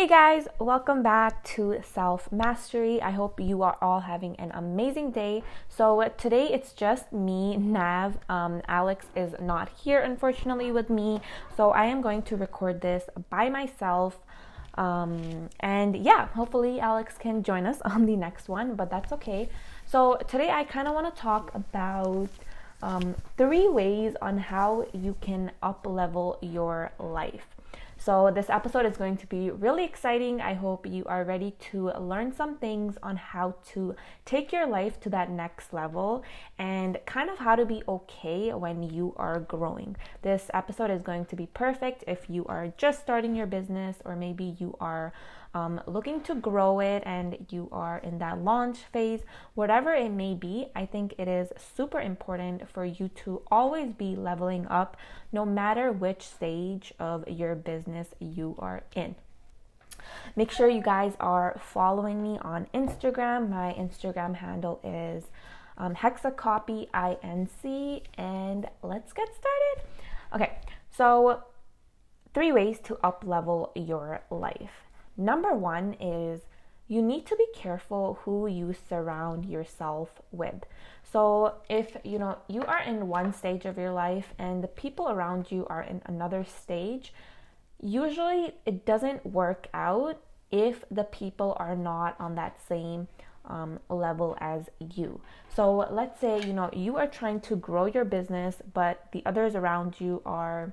Hey guys, welcome back to Self Mastery. I hope you are all having an amazing day. So today it's just me, Nav. Alex is not here, unfortunately, with me. So I am going to record this by myself. And yeah, hopefully Alex can join us on the next one, but that's okay. So today I kind of want to talk about three ways on how you can up-level your life. So this episode is going to be really exciting. I hope you are ready to learn some things on how to take your life to that next level and kind of how to be okay when you are growing. This episode is going to be perfect if you are just starting your business, or maybe you are looking to grow it and you are in that launch phase. Whatever it may be, I think it is super important for you to always be leveling up no matter which stage of your business you are in. Make sure you guys are following me on Instagram. My Instagram handle is Hexacopy Inc, and let's get started. Okay, so three ways to up-level your life. Number one is you need to be careful who you surround yourself with. So if you are in one stage of your life and the people around you are in another stage, usually it doesn't work out if the people are not on that same level as you. So let's say you are trying to grow your business, but the others around you are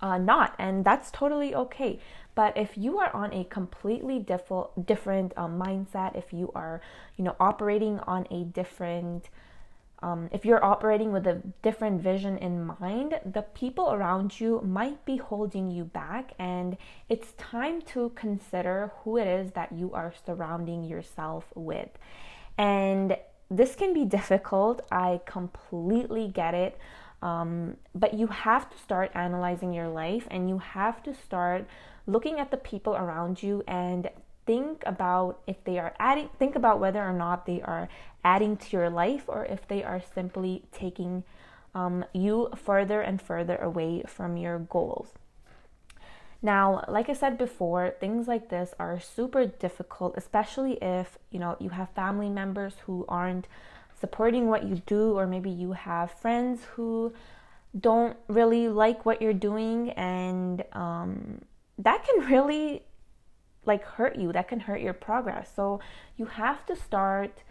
not, and that's totally okay. But if you are on a completely different mindset, if you are operating on a different if you're operating with a different vision in mind, the people around you might be holding you back, and it's time to consider who it is that you are surrounding yourself with. And this can be difficult. I completely get it. But you have to start analyzing your life, and you have to start looking at the people around you and think about if they are adding, think about whether or not they are adding to your life, or if they are simply taking you further and further away from your goals. Now, like I said before, things like this are super difficult, especially if you have family members who aren't supporting what you do, or maybe you have friends who don't really like what you're doing, and that can really hurt you. That can hurt your progress. So you have to start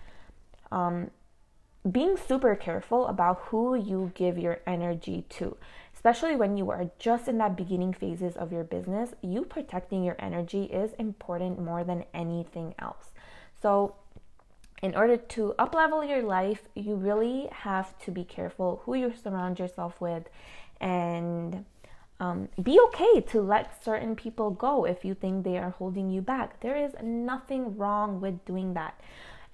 being super careful about who you give your energy to, especially when you are just in that beginning phases of your business. You protecting your energy is important more than anything else. So in order to up-level your life, you really have to be careful who you surround yourself with, and be okay to let certain people go if you think they are holding you back. There is nothing wrong with doing that.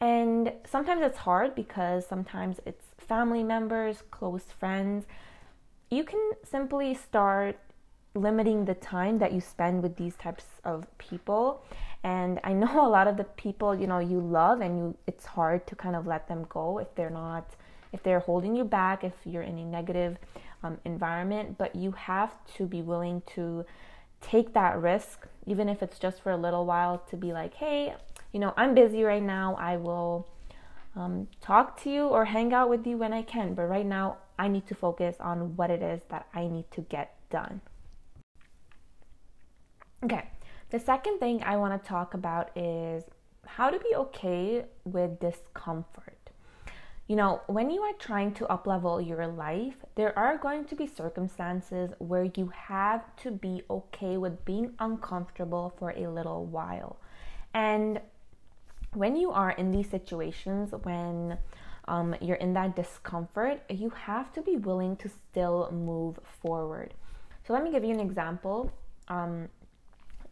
And sometimes it's hard, because sometimes it's family members, close friends. You can simply start limiting the time that you spend with these types of people. And I know a lot of the people you love, and it's hard to kind of let them go if they're holding you back, if you're in a negative environment. But you have to be willing to take that risk, even if it's just for a little while, to be like, hey, I'm busy right now. I will talk to you or hang out with you when I can, but right now I need to focus on what it is that I need to get done. Okay, the second thing I want to talk about is how to be okay with discomfort. When you are trying to up-level your life, there are going to be circumstances where you have to be okay with being uncomfortable for a little while. And when you are in these situations, when you're in that discomfort, you have to be willing to still move forward. So let me give you an example.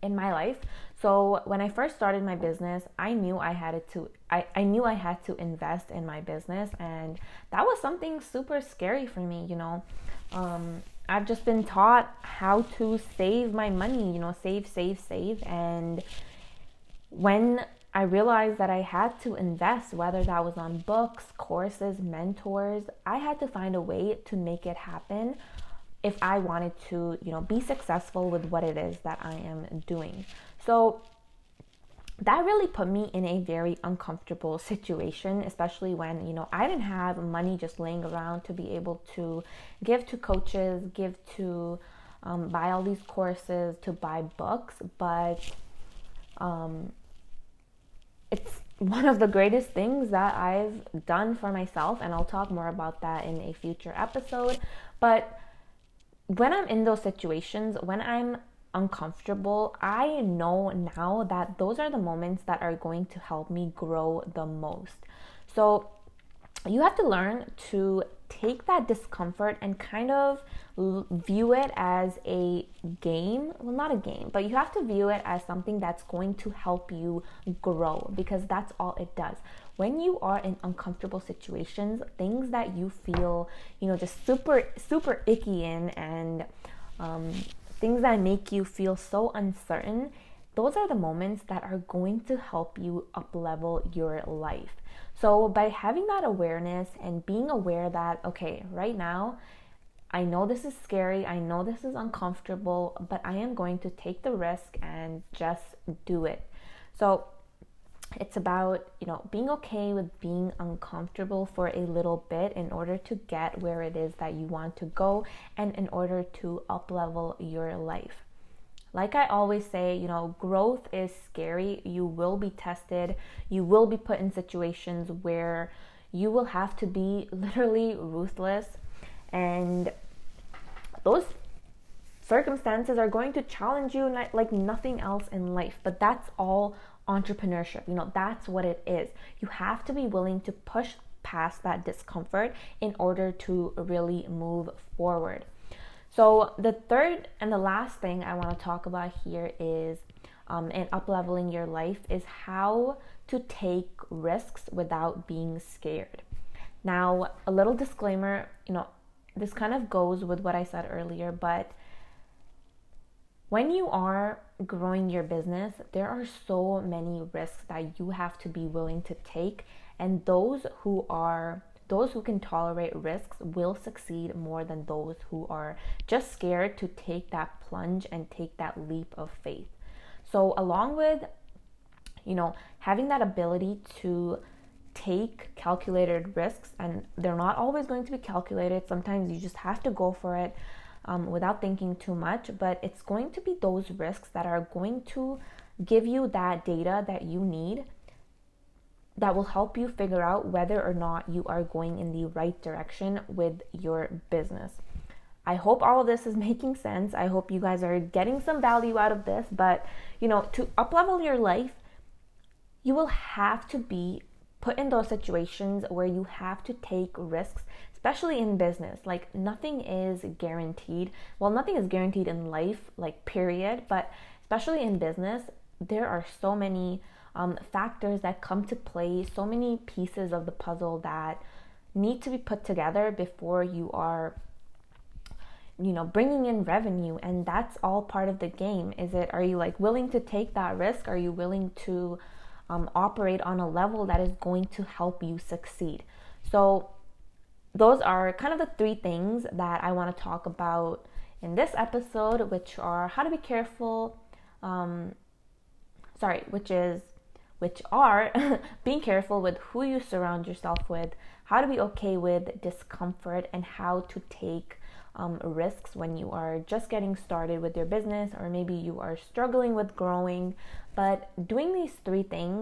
In my life, so when I first started my business, I knew I had to invest in my business, and that was something super scary for me. I've just been taught how to save my money, save, and when I realized that I had to invest, whether that was on books, courses, mentors, I had to find a way to make it happen if I wanted to, you know, be successful with what it is that I am doing. So that really put me in a very uncomfortable situation, especially when, you know, I didn't have money just laying around to be able to give to coaches, give to buy all these courses, to buy books. But it's one of the greatest things that I've done for myself, and I'll talk more about that in a future episode. But when I'm in those situations, when I'm uncomfortable, I know now that those are the moments that are going to help me grow the most. So you have to learn to take that discomfort and kind of view it as a game. Well, not a game, but you have to view it as something that's going to help you grow, because that's all it does. When you are in uncomfortable situations, things that you feel, you know, just super icky in, and things that make you feel so uncertain, those are the moments that are going to help you up-level your life. So by having that awareness and being aware that, okay, right now, I know this is scary, I know this is uncomfortable, but I am going to take the risk and just do it. So it's about, you know, being okay with being uncomfortable for a little bit in order to get where it is that you want to go, and in order to up-level your life. Like I always say, you know, growth is scary. You will be tested. You will be put in situations where you will have to be literally ruthless. And those circumstances are going to challenge you like nothing else in life. But that's all entrepreneurship. You know, that's what it is. You have to be willing to push past that discomfort in order to really move forward. So the third and the last thing I want to talk about here is, in up-leveling your life, is how to take risks without being scared. Now, a little disclaimer, you know, this kind of goes with what I said earlier, but when you are growing your business, there are so many risks that you have to be willing to take, and those who can tolerate risks will succeed more than those who are just scared to take that plunge and take that leap of faith. So along with, you know, having that ability to take calculated risks, and they're not always going to be calculated. Sometimes you just have to go for it without thinking too much, but it's going to be those risks that are going to give you that data that you need that will help you figure out whether or not you are going in the right direction with your business. I hope all of this is making sense. I hope you guys are getting some value out of this. But, you know, to up-level your life, you will have to be put in those situations where you have to take risks, especially in business. Like, nothing is guaranteed. Well, nothing is guaranteed in life, like, period. But especially in business, there are so many factors that come to play, so many pieces of the puzzle that need to be put together before you are, you know, bringing in revenue. And that's all part of the game. Are you like willing to take that risk? Are you willing to operate on a level that is going to help you succeed? So those are kind of the three things that I want to talk about in this episode, which are which are being careful with who you surround yourself with, how to be okay with discomfort, and how to take risks when you are just getting started with your business, or maybe you are struggling with growing. But doing these three things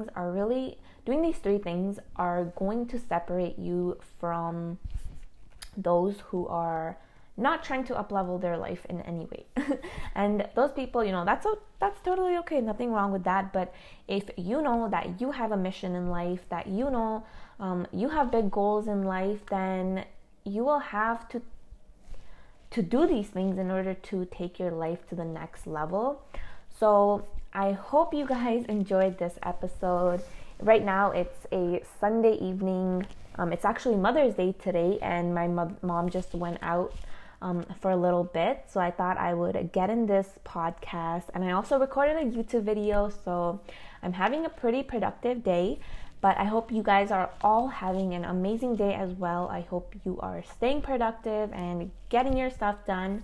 are going to separate you from those who are not trying to up-level their life in any way. And those people, you know, that's totally okay. Nothing wrong with that. But if you know that you have a mission in life, that you know you have big goals in life, then you will have to do these things in order to take your life to the next level. So I hope you guys enjoyed this episode. Right now, it's a Sunday evening. It's actually Mother's Day today, and my mom just went out for a little bit, so I thought I would get in this podcast. And I also recorded a YouTube video, so I'm having a pretty productive day. But I hope you guys are all having an amazing day as well. I hope you are staying productive and getting your stuff done.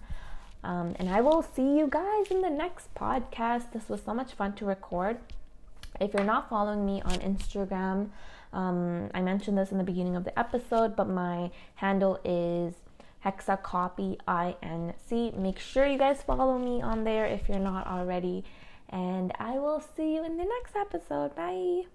And I will see you guys in the next podcast. This was so much fun to record. If you're not following me on Instagram, I mentioned this in the beginning of the episode, but my handle is Hexacopy Inc. Make sure you guys follow me on there if you're not already. And I will see you in the next episode. Bye.